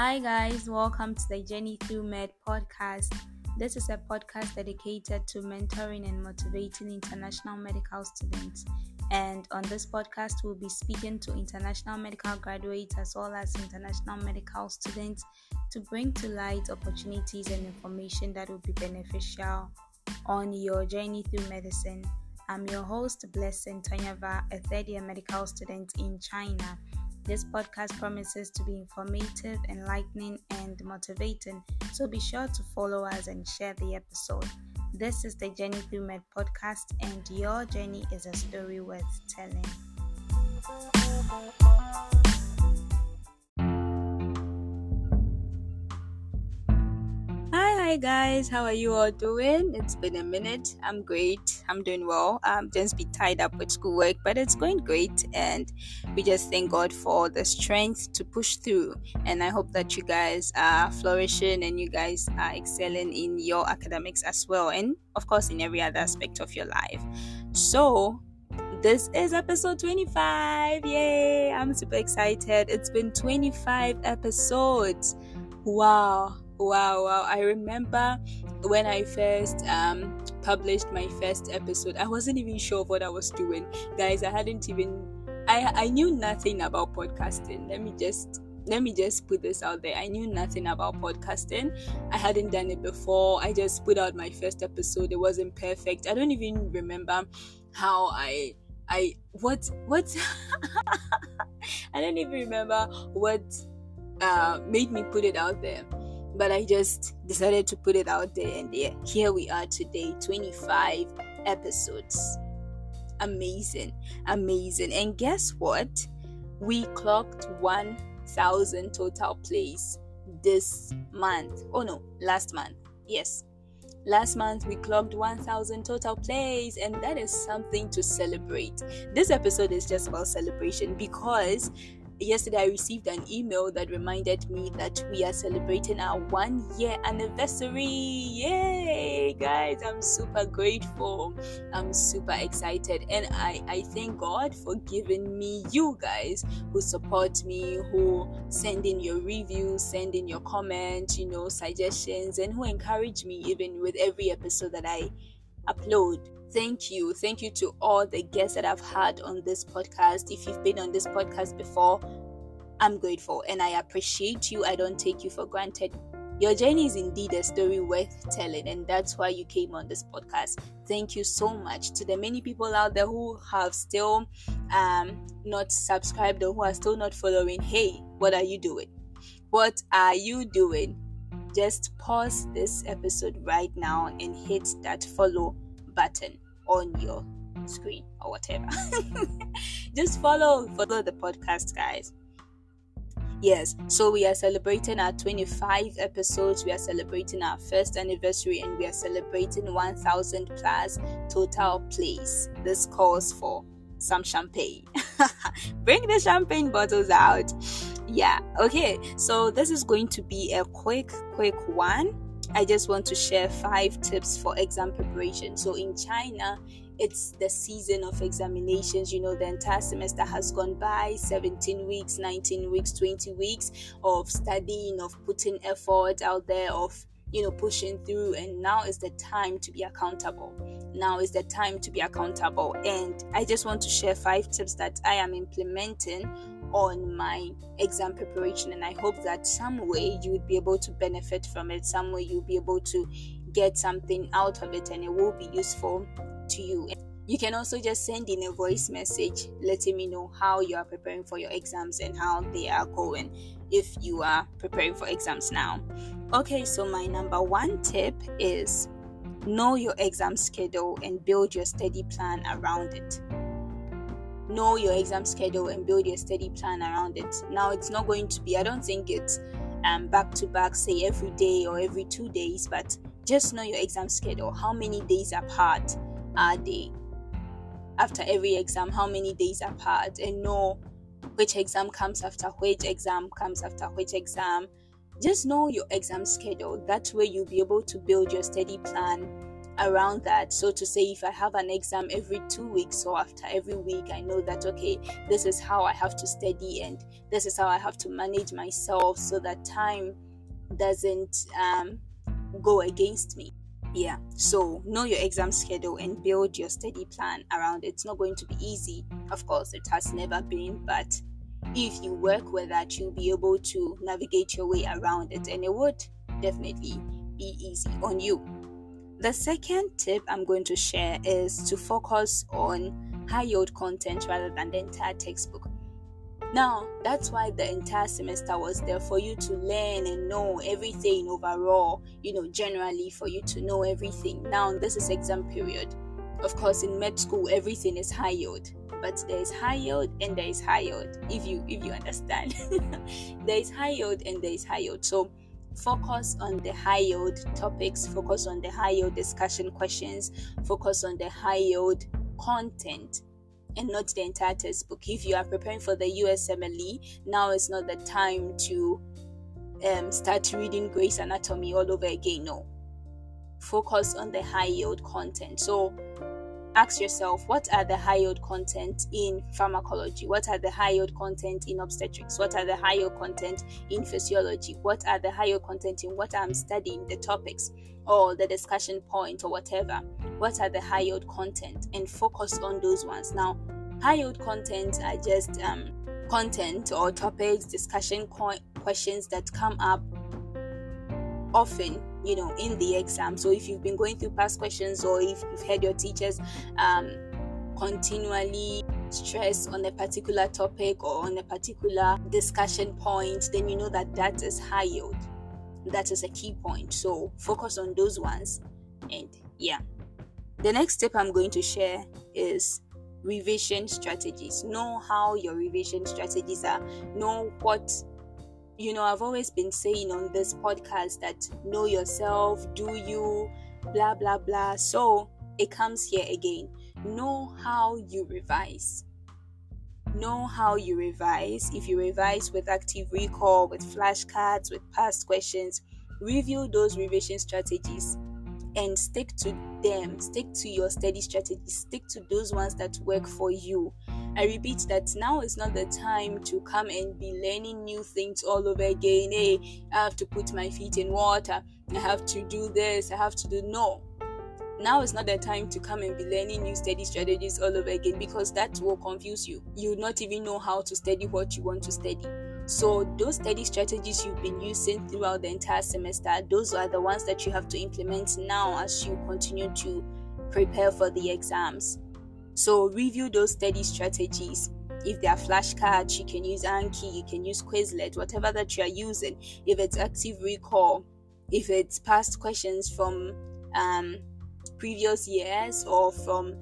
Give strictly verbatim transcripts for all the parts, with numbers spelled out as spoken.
Hi guys, welcome to the Journey Through Med podcast. This is a podcast dedicated to mentoring and motivating international medical students. And on this podcast, we'll be speaking to international medical graduates as well as international medical students to bring to light opportunities and information that will be beneficial on your journey through medicine. I'm your host, Blessing Tanya, a third-year medical student in China. This podcast promises to be informative, enlightening, and motivating, so be sure to follow us and share the episode. This is the Journey Through Med podcast, and your journey is a story worth telling. Hi, hi guys, how are you all doing? It's been a minute. I'm great. I'm doing well. I'm just be tied up with schoolwork, but it's going great, and we just thank God for the strength to push through. And I hope that you guys are flourishing and you guys are excelling in your academics as well, and of course in every other aspect of your life. So this is episode twenty-five. Yay! I'm super excited. It's been twenty-five episodes. Wow. Wow, wow. I remember when I first um, published my first episode, I wasn't even sure of what I was doing. Guys, I hadn't even, I, I knew nothing about podcasting. Let me just, let me just put this out there. I knew nothing about podcasting. I hadn't done it before. I just put out my first episode. It wasn't perfect. I don't even remember how I, I, what, what, I don't even remember what uh, made me put it out there. But I just decided to put it out there, and yeah, here we are today, twenty-five episodes. Amazing, amazing. And guess what? We clocked one thousand total plays this month. Oh no, last month. Yes. Last month, we clocked one thousand total plays, and that is something to celebrate. This episode is just about celebration because yesterday I received an email that reminded me that we are celebrating our one year anniversary. Yay guys, I'm super grateful. I'm super excited, and I, I thank God for giving me you guys who support me, who send in your reviews, send in your comments, you know, suggestions, and who encourage me even with every episode that I upload. Thank you. Thank you to all the guests that I've had on this podcast. If you've been on this podcast before, I'm grateful and I appreciate you. I don't take you for granted. Your journey is indeed a story worth telling, and that's why you came on this podcast. Thank you so much to the many people out there who have still um, not subscribed or who are still not following. Hey, what are you doing? What are you doing? Just pause this episode right now and hit that follow button on your screen or whatever. Just follow follow the podcast, guys. Yes, so we are celebrating our twenty-five episodes, we are celebrating our first anniversary, and we are celebrating one thousand plus total plays. This calls for some champagne. Bring the champagne bottles out. Yeah, okay, so this is going to be a quick quick one. I just want to share five tips for exam preparation. So in China, it's the season of examinations. You know, the entire semester has gone by, seventeen weeks, nineteen weeks, twenty weeks of studying, of putting effort out there, of, you know, pushing through. And now is the time to be accountable. Now is the time to be accountable. And I just want to share five tips that I am implementing on my exam preparation, and I hope that some way you would be able to benefit from it. Some way you'll be able to get something out of it, and it will be useful to you. You can also just send in a voice message letting me know how you are preparing for your exams and how they are going if you are preparing for exams now. Okay, so my number one tip is know your exam schedule and build your study plan around it. Know your exam schedule and build your study plan around it. Now, it's not going to be, I don't think it's um, back-to-back, say every day or every two days, but just know your exam schedule. How many days apart are they? After every exam, how many days apart? And know which exam comes after which exam comes after which exam. Just know your exam schedule. That way you'll be able to build your study plan around that. So to say, if I have an exam every two weeks or after every week, I know that, okay, this is how I have to study and this is how I have to manage myself so that time doesn't um, go against me. Yeah, so know your exam schedule and build your study plan around it. It's not going to be easy, of course, it has never been, but if you work with that, you'll be able to navigate your way around it, and it would definitely be easy on you. The second tip I'm going to share is to focus on high yield content rather than the entire textbook. Now, that's why the entire semester was there for you to learn and know everything overall, you know, generally for you to know everything. Now, this is exam period. Of course, in med school, everything is high yield, but there is high yield and there is high yield, if you if you understand. There is high yield and there is high yield. So focus on the high yield topics, focus on the high yield discussion questions, focus on the high yield content, and not the entire textbook. If you are preparing for the U S M L E, now is not the time to um, start reading Grey's Anatomy all over again. No. Focus on the high yield content. So ask yourself, what are the high yield content in pharmacology? What are the high yield content in obstetrics? What are the high yield content in physiology? What are the high yield content in what I'm studying, the topics or the discussion point or whatever? What are the high yield content, and focus on those ones. Now, high yield content are just um, content or topics, discussion co- questions that come up often, you know, in the exam. So if you've been going through past questions, or if you've had your teachers um, continually stress on a particular topic or on a particular discussion point, then you know that that is high yield. That is a key point. So focus on those ones. And yeah, the next tip I'm going to share is revision strategies. Know how your revision strategies are. Know what You know, I've always been saying on this podcast that know yourself, do you, blah, blah, blah. So it comes here again. Know how you revise. Know how you revise. If you revise with active recall, with flashcards, with past questions, review those revision strategies and stick to them. Stick to your study strategies. Stick to those ones that work for you. I repeat that now is not the time to come and be learning new things all over again. Hey, I have to put my feet in water. I have to do this. I have to do... No. Now is not the time to come and be learning new study strategies all over again, because that will confuse you. You will not even know how to study what you want to study. So those study strategies you've been using throughout the entire semester, those are the ones that you have to implement now as you continue to prepare for the exams. So review those study strategies. If they are flashcards, you can use Anki, you can use Quizlet, whatever that you are using. If it's active recall, if it's past questions from um, previous years, or from,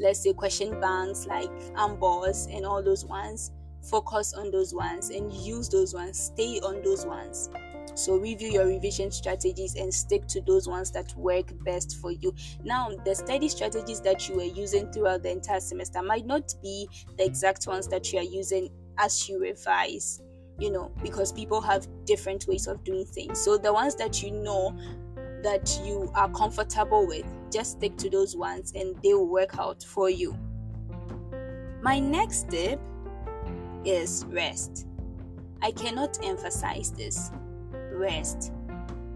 let's say, question banks like Amboss and all those ones, focus on those ones and use those ones. Stay on those ones. So review your revision strategies and stick to those ones that work best for you. Now, the study strategies that you were using throughout the entire semester might not be the exact ones that you are using as you revise, you know, because people have different ways of doing things. So the ones that you know that you are comfortable with, just stick to those ones and they will work out for you. My next tip is rest. I cannot emphasize this. Rest.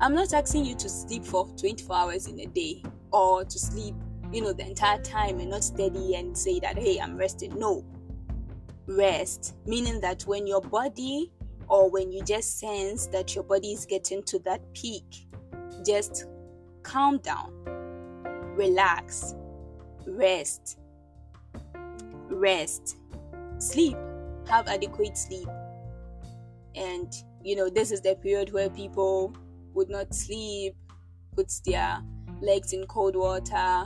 I'm not asking you to sleep for twenty-four hours in a day, or to sleep, you know, the entire time and not study and say that, hey, I'm resting. No. Rest, meaning that when your body, or when you just sense that your body is getting to that peak, just calm down, relax, rest, rest, sleep, have adequate sleep. And you know, this is the period where people would not sleep, puts their legs in cold water,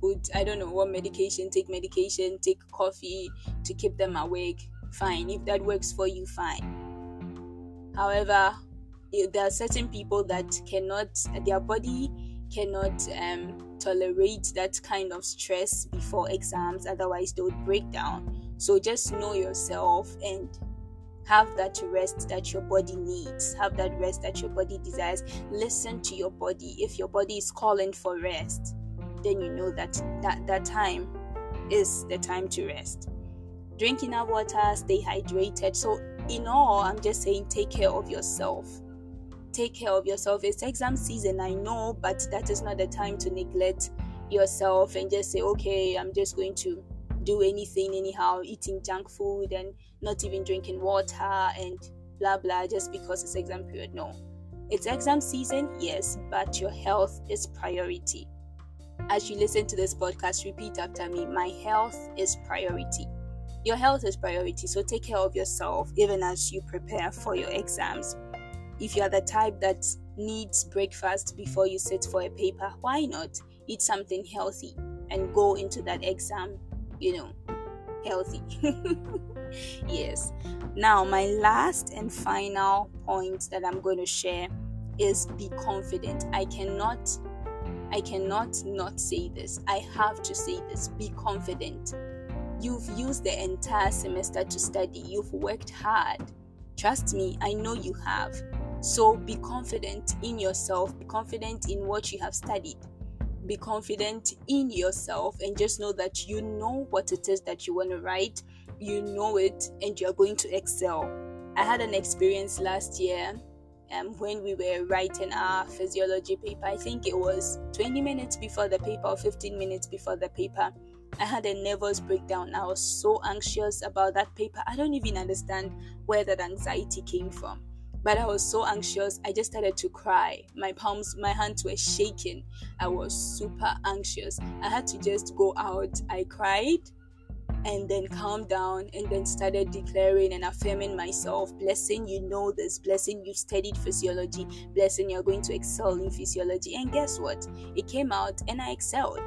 would, I don't know what medication, take medication, take coffee to keep them awake. Fine. If that works for you, fine. However, there are certain people that cannot, their body cannot um, tolerate that kind of stress before exams. Otherwise, they would break down. So just know yourself and have that rest that your body needs. Have that rest that your body desires. Listen to your body. If your body is calling for rest, then you know that that, that time is the time to rest. Drink enough water, stay hydrated. So in all, I'm just saying, take care of yourself. Take care of yourself. It's exam season, I know, but that is not the time to neglect yourself and just say, okay, I'm just going to do anything anyhow, eating junk food and not even drinking water and blah blah just because it's exam period. No, it's exam season, yes, but your health is priority. As you listen to this podcast, repeat after me: my health is priority. Your health is priority, so take care of yourself even as you prepare for your exams. If you are the type that needs breakfast before you sit for a paper, why not eat something healthy and go into that exam, you know, healthy. Yes. Now, my last and final point that I'm going to share is be confident. I cannot, I cannot not say this. I have to say this. Be confident. You've used the entire semester to study. You've worked hard. Trust me, I know you have. So be confident in yourself. Be confident in what you have studied. Be confident in yourself and just know that you know what it is that you want to write. You know it and you're going to excel. I had an experience last year um, when we were writing our physiology paper. I think it was twenty minutes before the paper or fifteen minutes before the paper. I had a nervous breakdown. I was so anxious about that paper. I don't even understand where that anxiety came from. But I was so anxious, I just started to cry. My palms, my hands were shaking. I was super anxious. I had to just go out. I cried and then calmed down and then started declaring and affirming myself. Blessing, you know this. Blessing, you studied physiology. Blessing, you're going to excel in physiology. And guess what? It came out and I excelled.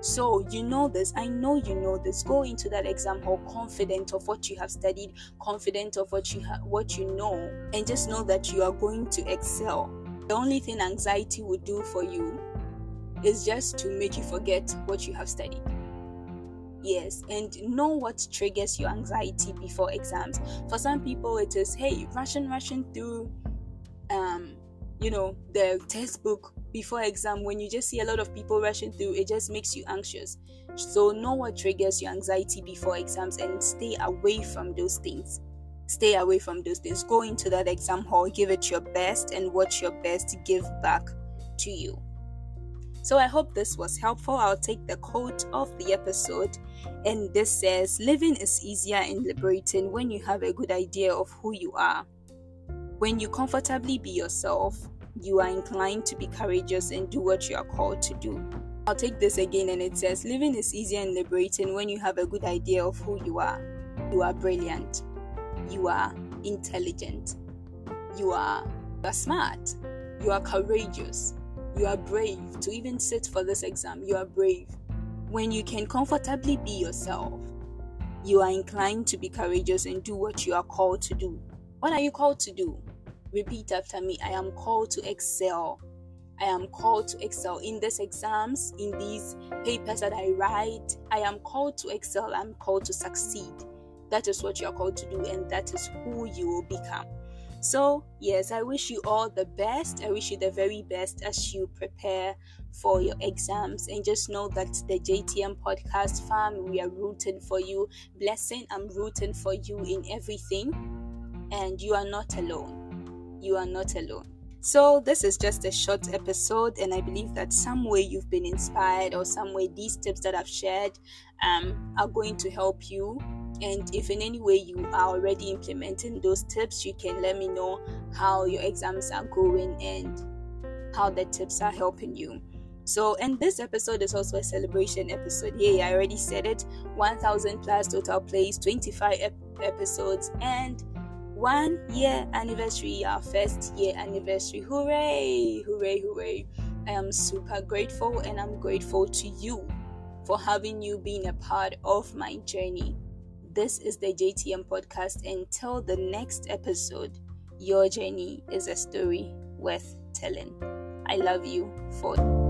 So you know this. I know you know this. Go into that exam hall confident of what you have studied, confident of what you ha- what you know, and just know that you are going to excel. The only thing anxiety will do for you is just to make you forget what you have studied. Yes, and know what triggers your anxiety before exams. For some people, it is, hey, rushing, rushing through, um, you know, the textbook before exam. When you just see a lot of people rushing through, it just makes you anxious. So know what triggers your anxiety before exams and stay away from those things. Stay away from those things. Go into that exam hall, give it your best, and watch your best give back to you. So I hope this was helpful. I'll take the quote of the episode, and this says, living is easier and liberating when you have a good idea of who you are. When you comfortably be yourself, you are inclined to be courageous and do what you are called to do. I'll take this again, and it says, living is easier and liberating when you have a good idea of who you are. You are brilliant. You are intelligent. You are, you are smart. You are courageous. You are brave. To even sit for this exam, you are brave. When you can comfortably be yourself, you are inclined to be courageous and do what you are called to do. What are you called to do? Repeat after me. I am called to excel. I am called to excel in these exams, in these papers that I write. I am called to excel. I'm called to succeed. That is what you are called to do, and that is who you will become. So, yes, I wish you all the best. I wish you the very best as you prepare for your exams. And just know that the J T M podcast fam, we are rooting for you. Blessing, I'm rooting for you in everything. And you are not alone. You are not alone. So this is just a short episode, and I believe that some way you've been inspired, or some way these tips that I've shared um, are going to help you. And if in any way you are already implementing those tips, you can let me know how your exams are going and how the tips are helping you. So, and this episode is also a celebration episode. Yeah, I already said it. one thousand plus total plays, twenty-five ep- episodes, and one year anniversary, our first year anniversary. Hooray, hooray, hooray. I am super grateful, and I'm grateful to you for having you being a part of my journey. This is the J T M podcast. Until the next episode, your journey is a story worth telling. I love you for